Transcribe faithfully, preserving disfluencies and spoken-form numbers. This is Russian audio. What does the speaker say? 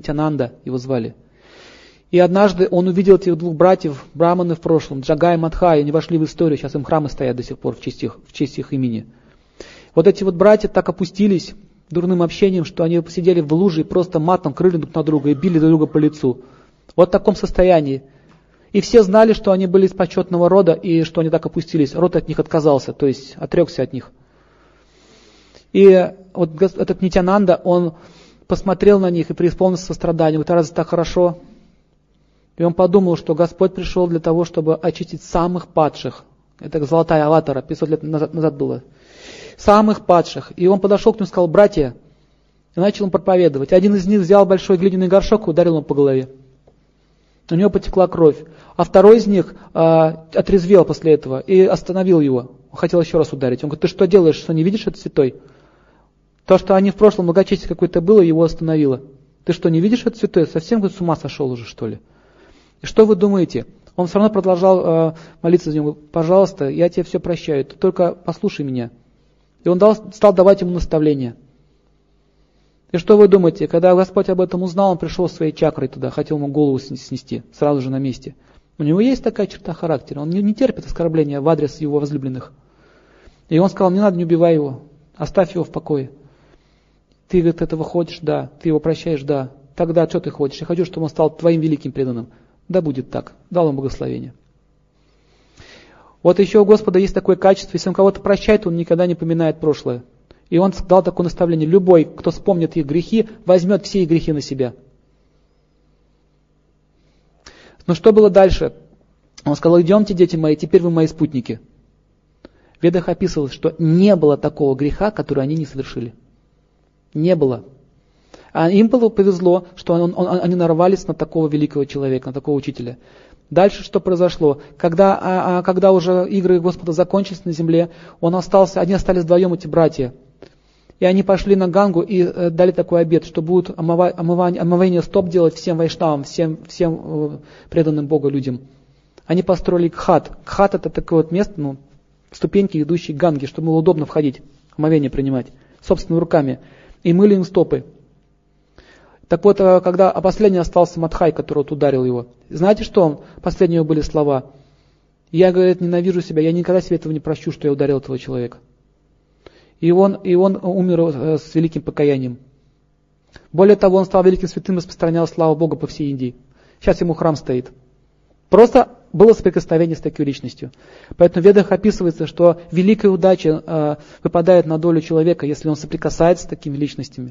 Нитянанда его звали. И однажды он увидел этих двух братьев, браманы в прошлом, Джагай и Матхай, они вошли в историю, сейчас им храмы стоят до сих пор в честь их, в честь их имени. Вот эти вот братья так опустились дурным общением, что они сидели в луже и просто матом крыли друг на друга и били друг друга по лицу. Вот в таком состоянии. И все знали, что они были из почетного рода и что они так опустились. Род от них отказался, то есть отрекся от них. И вот этот Нитянанда, он посмотрел на них и преисполнился сострадания. Вот раз так хорошо. И он подумал, что Господь пришел для того, чтобы очистить самых падших. Это золотая аватара, пятьсот лет назад, назад было. Самых падших. И он подошел к ним и сказал: братья, и начал им проповедовать. Один из них взял большой глиняный горшок и ударил ему по голове. У него потекла кровь. А второй из них э, отрезвел после этого и остановил его. Он хотел еще раз ударить. Он говорит: ты что делаешь, что не видишь, это святой? То, что они в прошлом многочестие какое-то было, его остановило. Ты что, не видишь, это святой? Совсем, говорит, с ума сошел уже, что ли? И что вы думаете? Он все равно продолжал э, молиться за него. Пожалуйста, я тебе все прощаю, ты только послушай меня. И он дал, стал давать ему наставления. И что вы думаете? Когда Господь об этом узнал, он пришел своей чакрой туда, хотел ему голову снести, сразу же на месте. У него есть такая черта характера, он не, не терпит оскорбления в адрес его возлюбленных. И он сказал: не надо, не убивай его, оставь его в покое. Ты, говорит, этого хочешь? Да. Ты его прощаешь? Да. Тогда что ты хочешь? Я хочу, чтобы он стал твоим великим преданным. Да будет так. Дал ему благословение. Вот еще у Господа есть такое качество: если он кого-то прощает, он никогда не поминает прошлое. И он дал такое наставление: любой, кто вспомнит их грехи, возьмет все их грехи на себя. Но что было дальше? Он сказал: идемте, дети мои, теперь вы мои спутники. В Ведах описывалось, что не было такого греха, который они не совершили. Не было. А им было повезло, что он, он, они нарвались на такого великого человека, на такого учителя. Дальше что произошло? Когда, а, а, когда уже игры Господа закончились на земле, он остался, они остались вдвоем, эти братья. И они пошли на Гангу и э, дали такой обет, что будут омыва, омывание, омывание стоп делать всем вайшнавам, всем, всем э, преданным Богу людям. Они построили кхат. Кхат — это такое вот место, ну, ступеньки, идущие к Ганге, чтобы было удобно входить, омовение принимать собственными руками. И мыли им стопы. Так вот, когда а последний остался Матхай, который вот ударил его. Знаете, что он? Последние его были слова. Я, говорит, ненавижу себя, я никогда себе этого не прощу, что я ударил этого человека. И он, и он умер с великим покаянием. Более того, он стал великим святым и распространял славу Бога по всей Индии. Сейчас ему храм стоит. Просто было соприкосновение с такой личностью. Поэтому в Ведах описывается, что великая удача э, выпадает на долю человека, если он соприкасается с такими личностями.